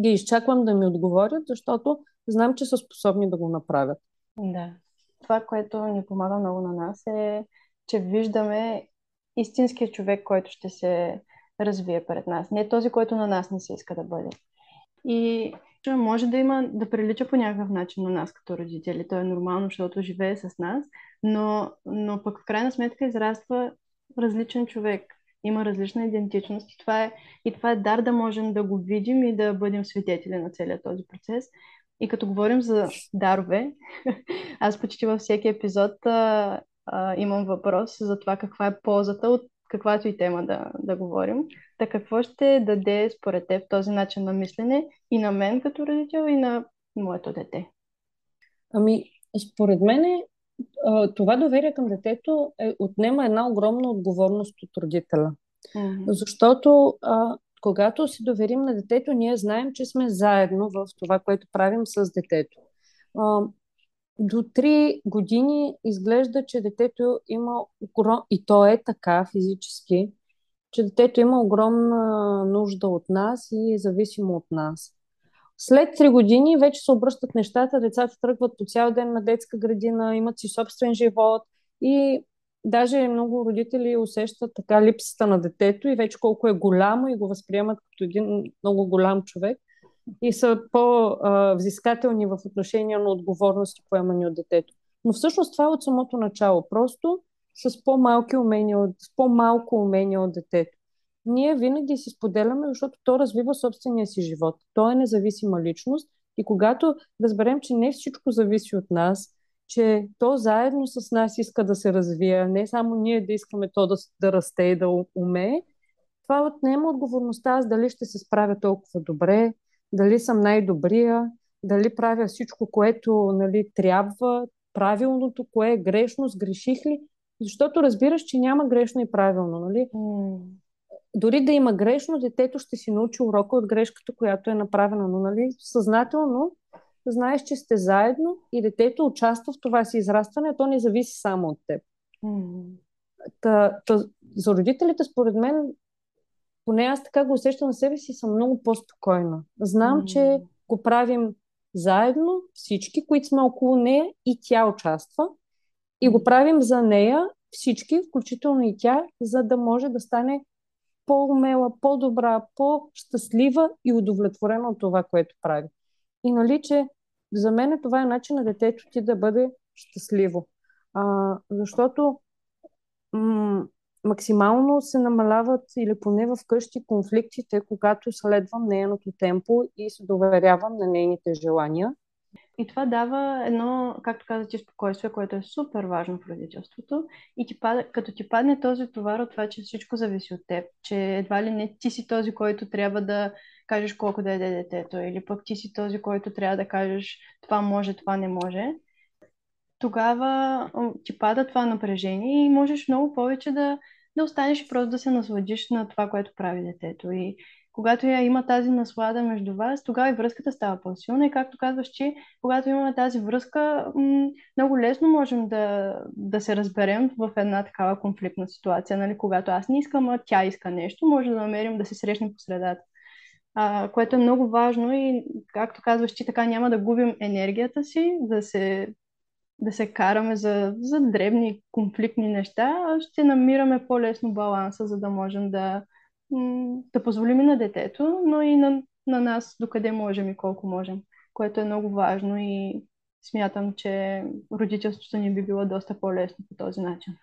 ги изчаквам да ми отговорят, защото знам, че са способни да го направят. Да. Това, което ни помага много на нас, е, че виждаме истинския човек, който ще се развие пред нас. Не този, който на нас не се иска да бъде. И може да има, да прилича по някакъв начин на нас като родители. То е нормално, защото живее с нас, но, но пък в крайна сметка израства различен човек. Има различна идентичност и това е, и това е дар да можем да го видим и да бъдем свидетели на целия този процес. И като говорим за дарове, аз почти във всеки епизод а, а, имам въпрос за това каква е ползата от каквато и тема да, да говорим. Та какво ще даде според теб този начин на мислене и на мен като родител, и на моето дете? Ами, според мен е, това доверие към детето е, отнема една огромна отговорност от родителя. Mm-hmm. Защото а, когато се доверим на детето, ние знаем, че сме заедно в това, което правим с детето. А, До три години изглежда, че детето има огром... и то е така физически, че детето има огромна нужда от нас и е зависимо от нас. След три години вече се обръщат нещата, децата тръгват по цял ден на детска градина, имат си собствен живот и даже много родители усещат така липсата на детето и вече колко е голямо и го възприемат като един много голям човек. И са по-взискателни в отношение на отговорности, поемани от детето. Но всъщност това е от самото начало. Просто с по-малки умения, с по-малко умения от детето. Ние винаги си споделяме, защото то развива собствения си живот. То е независима личност и когато разберем, че не всичко зависи от нас, че то заедно с нас иска да се развие, не само ние да искаме то да, да расте и да умее, това отнема отговорността аз дали ще се справя толкова добре, дали съм най-добрия, дали правя всичко, което, нали, трябва, правилното, кое е грешно, сгреших ли, защото разбираш, че няма грешно и правилно. Нали? Mm. Дори да има грешно, детето ще си научи урока от грешката, която е направена. Но, нали, съзнателно знаеш, че сте заедно и детето участва в това си израстване, то не зависи само от теб. Mm. Та, та, за родителите, според мен, поне аз така го усещам на себе си, съм много по-спокойна. Знам, mm-hmm. че го правим заедно, всички, които сме около нея, и тя участва. И го правим за нея, всички, включително и тя, за да може да стане по-умела, по-добра, по-щастлива и удовлетворена от това, което прави. И нали, че за мен това е начин на детето ти да бъде щастливо. А, защото м- максимално се намаляват, или поне вкъщи, конфликтите, когато следвам нейното темпо и се доверявам на нейните желания. И това дава едно, както казвате, спокойствие, което е супер важно в родителството. И ти пада, като ти падне този товар от това, че всичко зависи от теб, че едва ли не ти си този, който трябва да кажеш колко да яде детето, или пък ти си този, който трябва да кажеш това може, това не може, тогава ти пада това напрежение и можеш много повече да, да останеш и просто да се насладиш на това, което прави детето. И когато я има тази наслада между вас, тогава и връзката става по-силна. И както казваш, че когато имаме тази връзка, много лесно можем да, да се разберем в една такава конфликтна ситуация. Нали? Когато аз не искам, а тя иска нещо, може да намерим да се срещнем по средата. А, което е много важно и, както казваш, че така няма да губим енергията си, да се, да се караме за, за дребни конфликтни неща, а ще намираме по-лесно баланса, за да можем да да позволим и на детето, но и на, на нас докъде можем и колко можем, което е много важно и смятам, че родителството ни би било доста по-лесно по този начин.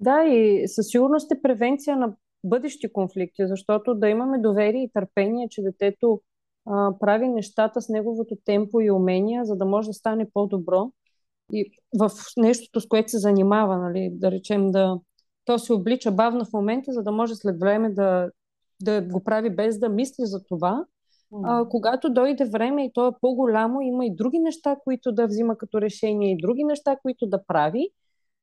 Да, и със сигурност е превенция на бъдещи конфликти, защото да имаме доверие и търпение, че детето а, прави нещата с неговото темпо и умения, за да може да стане по-добро и в нещото, с което се занимава, нали, да речем да то се облича бавно в момента, за да може след време да, да го прави без да мисли за това. А, когато дойде време и то е по-голямо, има и други неща, които да взима като решение, и други неща, които да прави.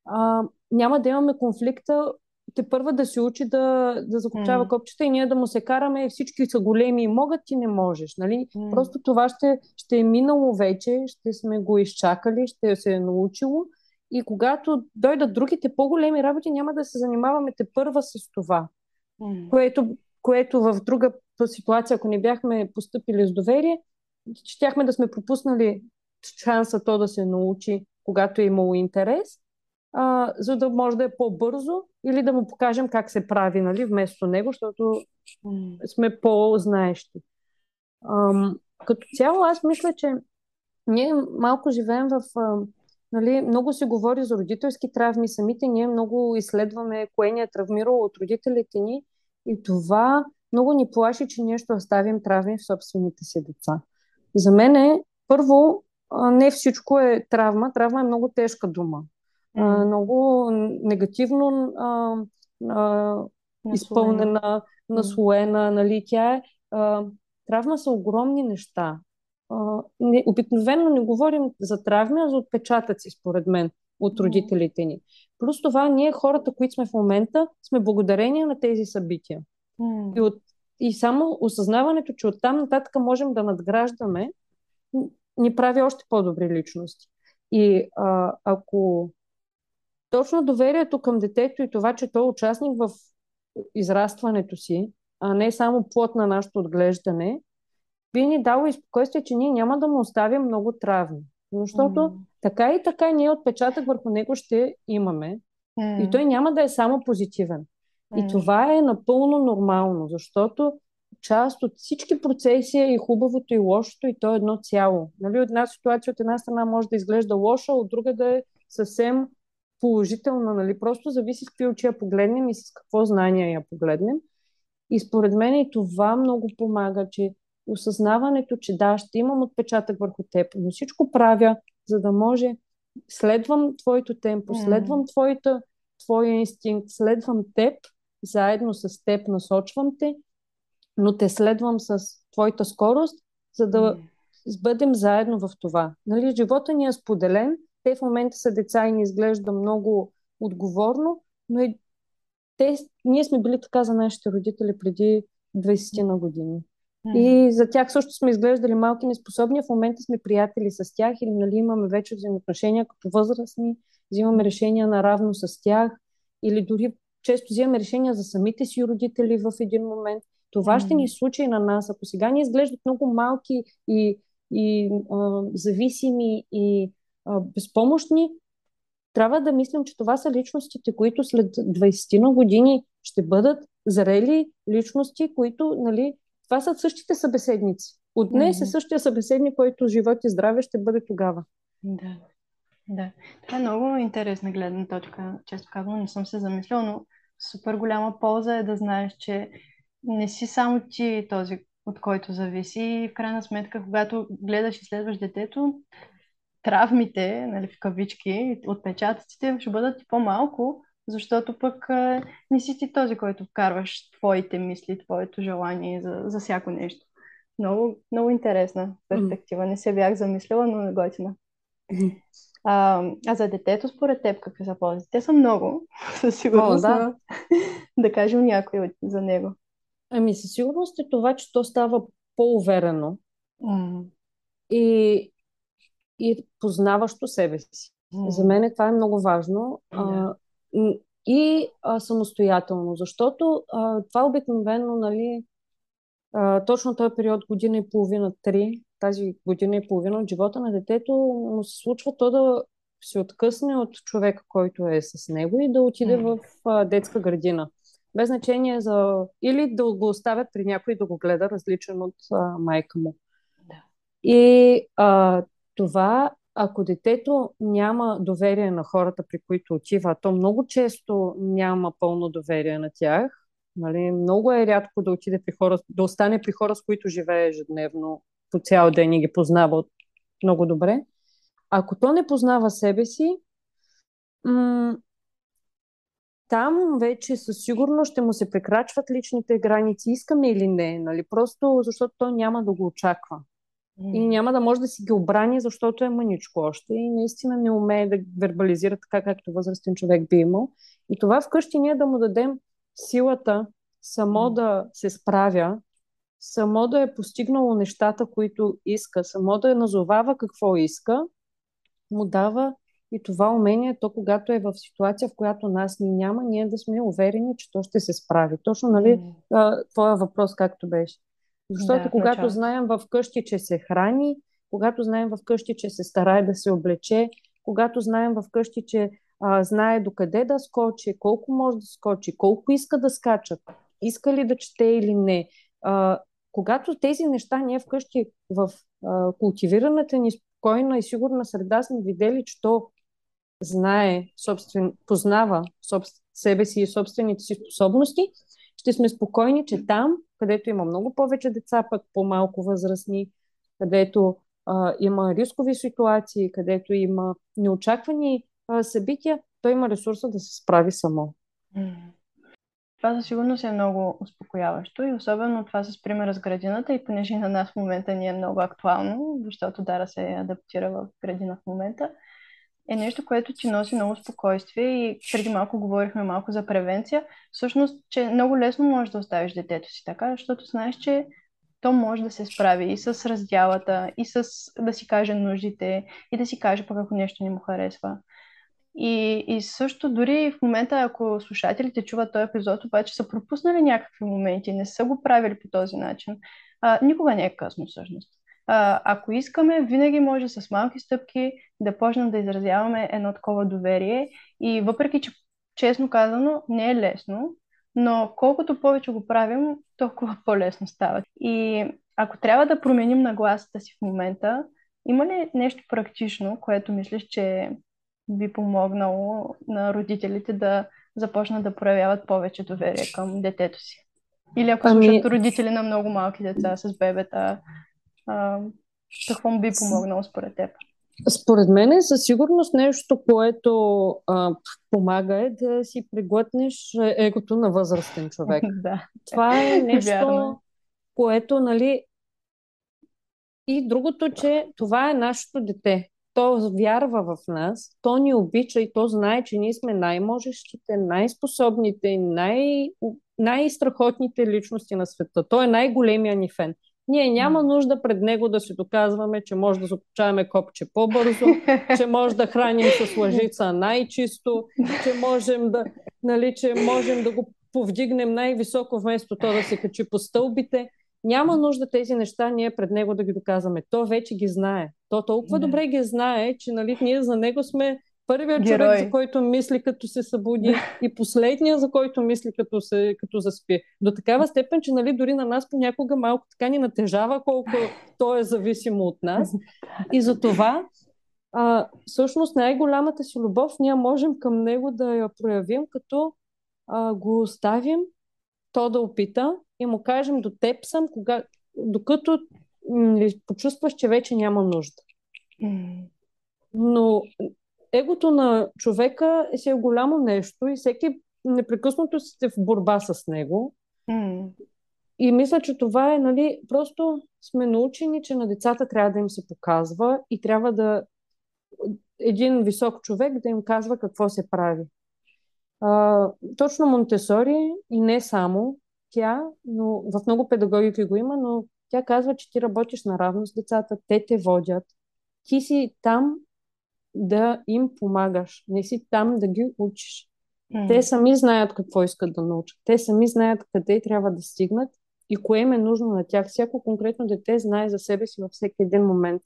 А, няма да имаме конфликта, те първа да се учи да, да закопчава mm. копчета и ние да му се караме и всички са големи и могат, ти не можеш. Нали? Mm. Просто това ще, ще е минало вече, ще сме го изчакали, ще се е научило. И когато дойдат другите по-големи работи, няма да се занимаваме те първа с това, mm. което, което в друга ситуация, ако не бяхме постъпили с доверие, щяхме да сме пропуснали шанса то да се научи, когато е имало интерес, а, за да може да е по-бързо или да му покажем как се прави, нали, вместо него, защото mm. сме по-знаещи. А, като цяло аз мисля, че ние малко живеем в... Нали, много се говори за родителски травми. Самите ние много изследваме кое ни е травмирало от родителите ни и това много ни плаши, че ние ще оставим травми в собствените си деца. За мен е, първо, не всичко е травма. Травма е много тежка дума. Mm-hmm. Много негативно а, а, изпълнена, наслоена. Mm-hmm. Нали, тя е, а, травма са огромни неща. Uh, не, обикновено не говорим за травми, а за отпечатъци, според мен, от родителите ни. Плюс това, ние хората, които сме в момента, сме благодарение на тези събития. Mm. И, от, и само осъзнаването, че оттам нататък можем да надграждаме, ни прави още по-добри личности. И а, ако точно доверието към детето и това, че той е участник в израстването си, а не само плод на нашето отглеждане, би ни дало и спокойствие, че ние няма да му оставим много травми. Защото mm. така и така ние отпечатък върху него ще имаме. Mm. И той няма да е само позитивен. Mm. И това е напълно нормално, защото част от всички процеси е и хубавото, и лошото, и то е едно цяло. Нали, една ситуация от една страна може да изглежда лоша, от друга да е съвсем положителна. Нали? Просто зависи с какви очи я погледнем и с какво знание я погледнем. И според мен и това много помага, че осъзнаването, че да, ще имам отпечатък върху теб, но всичко правя, за да може следвам твоето темпо, следвам твоята, твоя инстинкт, следвам теб, заедно с теб насочвам те, но те следвам с твоята скорост, за да бъдем заедно в това. Нали, живота ни е споделен, те в момента са деца и ни изглежда много отговорно, но и те, ние сме били така за нашите родители преди двайсет на години. И за тях също сме изглеждали малки неспособни, в момента сме приятели с тях или нали, имаме вече взаимоотношения като възрастни, взимаме решения наравно с тях или дори често взимаме решения за самите си родители в един момент. Това mm-hmm. ще ни случи на нас. Ако сега ни изглеждат много малки и, и а, зависими и а, безпомощни, трябва да мислим, че това са личностите, които след двайсет години ще бъдат зрели личности, които, нали, това са същите събеседници. От днес е същия събеседник, който живот и здраве ще бъде тогава. Да, да. Това е много интересна гледна точка. Често казвам, не съм се замисляла, но супер голяма полза е да знаеш, че не си само ти този, от който зависи. И в крайна сметка, когато гледаш и следваш детето, травмите, нали, в кавички, отпечатъците ще бъдат и по-малко, защото пък а, не си ти този, който вкарваш твоите мисли, твоето желание за, за всяко нещо. Много, много интересна перспектива. Не се бях замислила, но готина. А, а за детето, според теб, какви са ползите? Те са много, със сигурност. О, да. Да кажем някой за него. Ами със сигурност е това, че то става по-уверено mm. и, и познаващо себе си. Mm. За мен това е много важно. Yeah. А, и а, самостоятелно, защото а, това обикновено, нали, а, точно този период година и половина, три, тази година и половина от живота на детето му се случва то да се откъсне от човека, който е с него, и да отиде mm. в а, детска градина. Без значение за... или да го оставят при някой да го гледа различен от а, майка му. Да. И а, това, ако детето няма доверие на хората, при които отива, то много често няма пълно доверие на тях. Нали? Много е рядко да отиде при хора, да остане при хора, с които живее ежедневно, по цял ден и ги познава много добре. Ако то не познава себе си, м- там вече със сигурност ще му се прекрачват личните граници, искаме или не, нали? Просто защото той няма да го очаква. Mm. И няма да може да си ги обрани, защото е мъничко още и наистина не умее да вербализира така, както възрастен човек би имал. И това вкъщи ние да му дадем силата само mm. да се справя, само да е постигнало нещата, които иска, само да назовава какво иска, му дава и това умение, то когато е в ситуация, в която нас ни няма, ние да сме уверени, че то ще се справи. Точно, нали, твоя въпрос както беше. Защото да, когато начало. знаем в къщи, че се храни, когато знаем в къщи, че се старае да се облече, когато знаем в къщи, че а, знае докъде да скочи, колко може да скочи, колко иска да скача, иска ли да чете или не. А, когато тези неща ние вкъщи в а, култивираната ни спокойна и сигурна среда сме видели, че то знае, собствен, познава собствен, себе си и собствените си способности, ще сме спокойни, че там, където има много повече деца, пък по-малко възрастни, където а, има рискови ситуации, където има неочаквани а, събития, той има ресурса да се справи само. Това за сигурност е много успокояващо и особено това с примера с градината, и понеже на нас в момента ни е много актуално, защото Дара се адаптира в градина в момента, е нещо, което ти носи много спокойствие, и преди малко говорихме малко за превенция. Всъщност, че много лесно можеш да оставиш детето си така, защото знаеш, че то може да се справи и с раздялата, и с да си каже нуждите, и да си каже пък ако нещо не му харесва. И, и също дори в момента, ако слушателите чуват този епизод, обаче са пропуснали някакви моменти, не са го правили по този начин, а, никога не е късно всъщност. А, ако искаме, винаги може с малки стъпки да почнем да изразяваме едно такова доверие, и въпреки, че честно казано не е лесно, но колкото повече го правим, толкова по-лесно става. И ако трябва да променим нагласата си в момента, има ли нещо практично, което мислиш, че би помогнало на родителите да започнат да проявяват повече доверие към детето си? Или ако ами... слушат родители на много малки деца с бебета, а, какво му би помогнало според теб? Според мен е със сигурност нещо, което а, помага е да си преглътнеш егото на възрастен човек. Да. Това е нещо, вярно, което, нали... И другото, че това е нашето дете. То вярва в нас, то ни обича и то знае, че ние сме най-можещите, най-способните, най- най-страхотните личности на света. Той е най-големия ни фен. Ние няма нужда пред него да си доказваме, че може да започаваме копче по-бързо, че може да храним с лъжица най-чисто, че можем да, нали, че можем да го повдигнем най-високо вместо то да се качи по стълбите. Няма нужда тези неща ние пред него да ги доказваме. То вече ги знае. То толкова не. добре ги знае, че, нали, ние за него сме Първият Герой. човек, за който мисли като се събуди, и последния, за който мисли като, се, като заспи. До такава степен, че нали, дори на нас понякога малко така ни натежава колко той е зависимо от нас. И затова а, всъщност най-голямата си любов ние можем към него да я проявим, като а, го оставим то да опита и му кажем: до теб съм, кога... докато м- почувстваш, че вече няма нужда. Но егото на човека е си е голямо нещо и всеки непрекъснато сте в борба с него. Mm. И мисля, че това е, нали, просто сме научени, че на децата трябва да им се показва и трябва да един висок човек да им казва какво се прави. А, точно Монтесори, и не само тя, но в много педагогики го има, но тя казва, че ти работиш наравно с децата, те те водят. Ти си там да им помагаш. Не си там да ги учиш. Mm. Те сами знаят какво искат да научат. Те сами знаят къде трябва да стигнат и кое им е нужно на тях. Всяко конкретно дете знае за себе си във всеки един момент.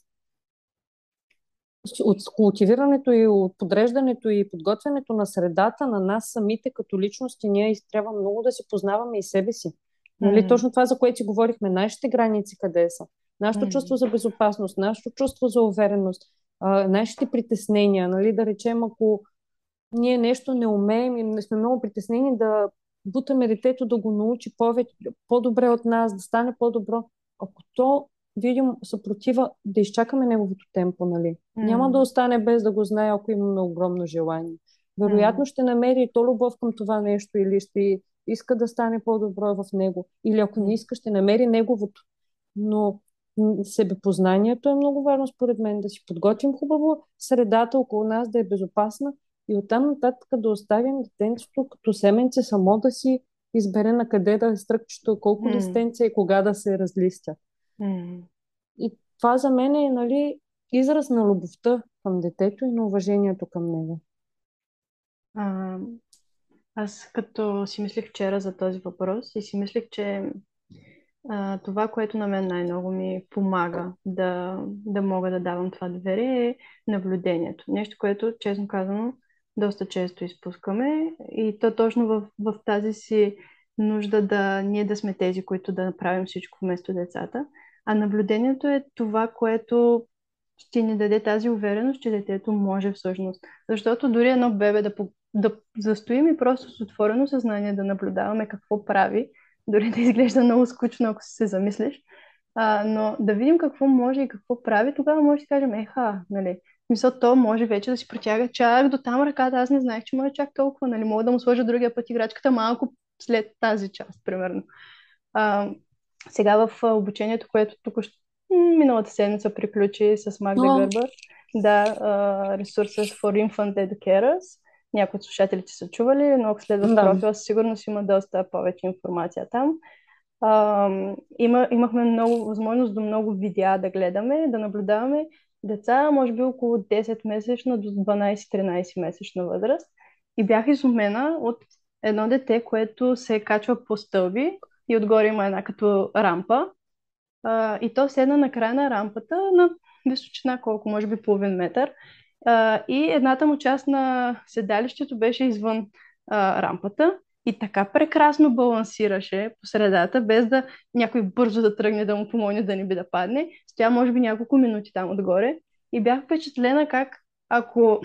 От култивирането и от подреждането и подготвянето на средата на нас самите като личности, ние трябва много да се познаваме и себе си. Нали? Mm. Точно това, за което си говорихме. Нашите граници къде са. Нашето mm. чувство за безопасност, нашето чувство за увереност, Uh, нашите притеснения, нали, да речем, ако ние нещо не умеем и не сме много притеснени, да бутаме детето да го научи повече, по-добре от нас, да стане по-добро. Ако то видим съпротива, да изчакаме неговото темпо, нали. Mm. Няма да остане без да го знае, ако имаме огромно желание. Вероятно mm. ще намери и то любов към това нещо или ще иска да стане по-добро в него. Или ако не иска, ще намери неговото. Но себепознанието е много важно, според мен, да си подготвим хубаво средата около нас, да е безопасна и оттам нататък да оставим детенцето като семенце само да си избере на къде да е стръкчето, колко mm. листенца и кога да се разлистя. Mm. И това за мен е, нали, израз на любовта към детето и на уважението към него. А, аз като си мислих вчера за този въпрос и си мислих, че Uh, това, което на мен най-много ми помага да, да мога да давам това доверие, е наблюдението. Нещо, което, честно казано, доста често изпускаме и то точно в, в тази си нужда да ние да сме тези, които да направим всичко вместо децата. А наблюдението е това, което ще ни даде тази увереност, че детето може всъщност. Защото дори едно бебе да, да застоим и просто с отворено съзнание да наблюдаваме какво прави, дори да изглежда много скучно, ако се замислиш. А, но да видим какво може и какво прави, тогава може да кажем: еха, нали, мисля, то може вече да си протяга чак до там ръката. Аз не знаех, че може чак толкова, нали, мога да му сложа другия път играчката малко след тази част, примерно. А, сега в обучението, което тук миналата седмица приключи с Магда oh. Гърбър, да, Resources for Infant Educators, някои от слушателите са чували, но ако следват профила, със сигурност има доста повече информация там. А, има, имахме много възможност до много видеа да гледаме, да наблюдаваме деца, може би около десет месечна до дванайсет-тринайсет месечна възраст. И бях изумена от едно дете, което се качва по стълби и отгоре има една като рампа. А, и то седна на края на рампата на височина колко, може би половин метър. Uh, и едната му част на седалището беше извън uh, рампата и така прекрасно балансираше по средата, без да някой бързо да тръгне да му помогне да не би да падне. Стоя може би няколко минути там отгоре и бях впечатлена как, ако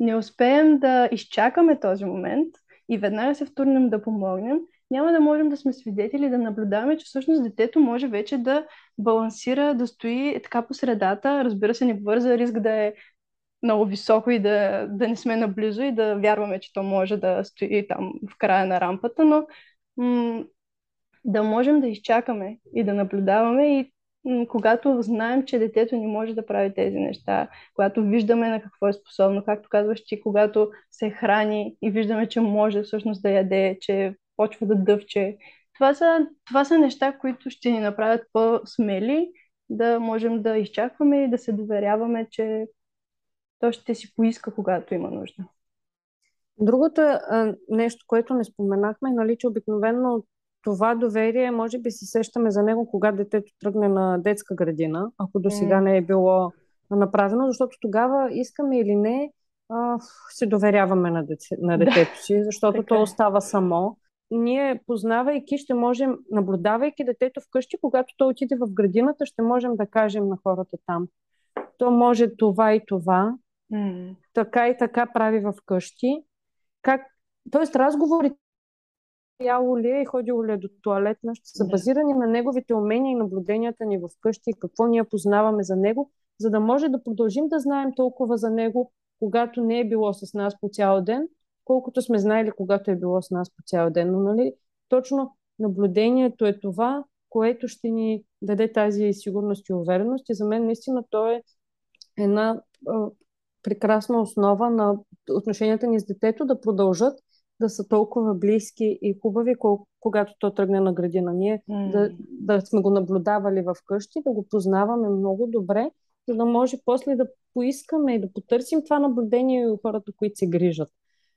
не успеем да изчакаме този момент и веднага се втурнем да помогнем, няма да можем да сме свидетели, да наблюдаваме, че всъщност детето може вече да балансира, да стои така по средата. Разбира се, не бърза, риск да е много високо и да, да не сме наблизо и да вярваме, че то може да стои там в края на рампата, но м- да можем да изчакаме и да наблюдаваме и м- когато знаем, че детето не може да прави тези неща, когато виждаме на какво е способно, както казваш ти, когато се храни и виждаме, че може всъщност да яде, че почва да дъвче. Това са, това са неща, които ще ни направят по-смели, да можем да изчакваме и да се доверяваме, че то ще си поиска, когато има нужда. Другото е, нещо, което не споменахме, нали, че обикновено това доверие, може би се сещаме за него, когато детето тръгне на детска градина, ако досега не е било направено, защото тогава искаме или не, а, се доверяваме на, дете, на детето си, защото то остава само. Ние, познавайки, ще можем, наблюдавайки детето вкъщи, когато то отиде в градината, ще можем да кажем на хората там. То може това и това, mm. така и така прави в къщи. Как... Тоест разговорите яло ли е и ходило ли е до тоалетна, ще са базирани на неговите умения и наблюденията ни в къщи и какво ние познаваме за него, за да може да продължим да знаем толкова за него, когато не е било с нас по цял ден, колкото сме знаели, когато е било с нас по цял ден. Но, нали, точно наблюдението е това, което ще ни даде тази сигурност и увереност. И за мен наистина то е една а, прекрасна основа на отношенията ни с детето да продължат да са толкова близки и хубави, колко, когато то тръгне на градина. Ние mm. да, да сме го наблюдавали в къщи, да го познаваме много добре, за да може после да поискаме и да потърсим това наблюдение и хората, които се грижат.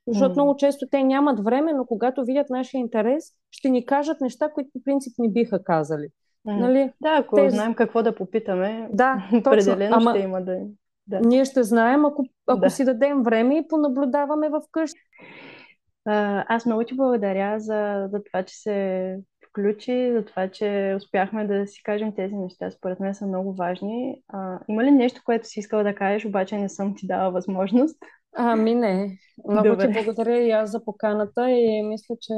Защото mm. много често те нямат време, но когато видят нашия интерес, ще ни кажат неща, които по принцип не биха казали. Mm. Нали? Да, ако те... знаем какво да попитаме, да, определено Ама... ще има да... да. Ние ще знаем, ако, ако да. си дадем време и понаблюдаваме в къщи. Аз много ти благодаря за, за това, че се включи, за това, че успяхме да си кажем тези неща. Според мен са много важни. А, има ли нещо, което си искала да кажеш, обаче не съм ти дала възможност? Ами не. Много Добре. Ти благодаря и аз за поканата и мисля, че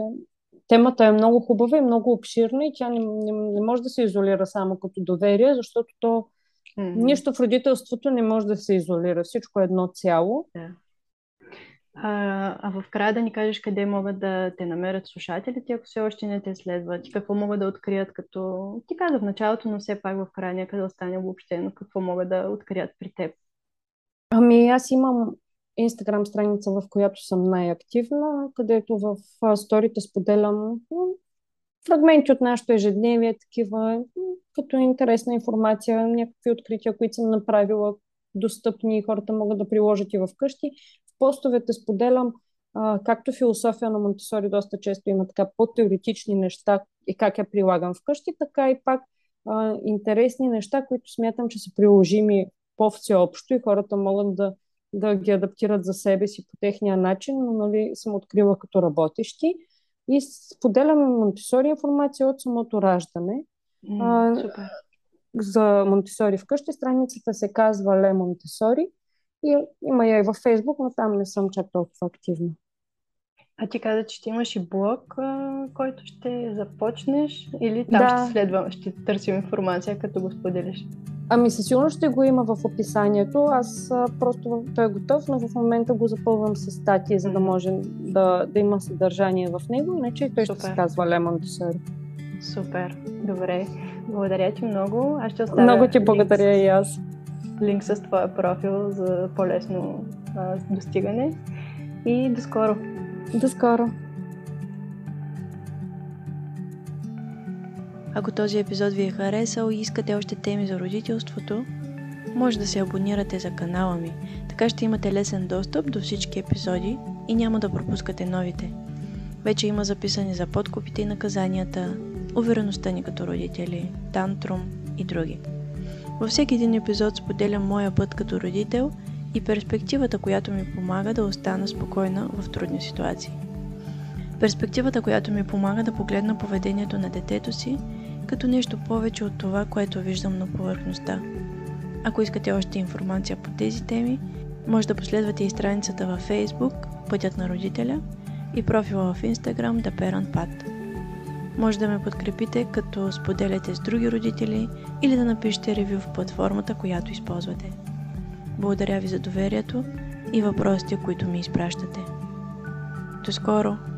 темата е много хубава и много обширна и тя не, не, не може да се изолира само като доверие, защото то mm-hmm. нищо в родителството не може да се изолира. Всичко е едно цяло. Да. А, а в края да ни кажеш къде могат да те намерят слушателите, ако все още не те следват и какво могат да открият, като ти каза в началото, но все пак в края някъде остане обобщено, какво могат да открият при теб. Ами аз имам Инстаграм страница, в която съм най-активна, където в сторите споделям фрагменти от нашето ежедневие, такива като интересна информация, някакви открития, които съм направила, достъпни и хората могат да приложат и в къщи. В постовете споделям, а, както философия на Монтесори доста често има така по-теоретични неща и как я прилагам вкъщи, така и пак а, интересни неща, които смятам, че са приложими по-всеобщо и хората могат да, да ги адаптират за себе си по техния начин, но нали, съм открила като работещи. И споделяме Монтесори информация от самото раждане. А, Супер. За Монтесори вкъщи. Страницата се казва Ле Монтесори и има я и във Фейсбук, но там не съм чак толкова активна. А ти каза, че ти имаш и блог, който ще започнеш или там да. ще следвам, ще търсим информация, като го споделиш? Ами със сигурност ще го има в описанието. Аз просто той е готов, но в момента го запълвам с статии, за да може да, да има съдържание в него, иначе той Супер. Ще се казва Ле Монтесори. Супер, добре. Благодаря ти много. Аз ще оставя много ти благодаря и аз. Линк с твоя профил за по-лесно а, достигане. И до скоро. До скоро. Ако този епизод ви е харесал и искате още теми за родителството, може да се абонирате за канала ми. Така ще имате лесен достъп до всички епизоди и няма да пропускате новите. Вече има записани за подкупите и наказанията, увереността ни като родители, тантрум и други. Във всеки един епизод споделям моя път като родител и перспективата, която ми помага да остана спокойна в трудни ситуации. Перспективата, която ми помага да погледна поведението на детето си като нещо повече от това, което виждам на повърхността. Ако искате още информация по тези теми, може да последвате и страницата във Facebook, Пътят на родителя, и профила в Instagram The Parent Path. Може да ме подкрепите, като споделяте с други родители или да напишете ревю в платформата, която използвате. Благодаря ви за доверието и въпросите, които ми изпращате. До скоро!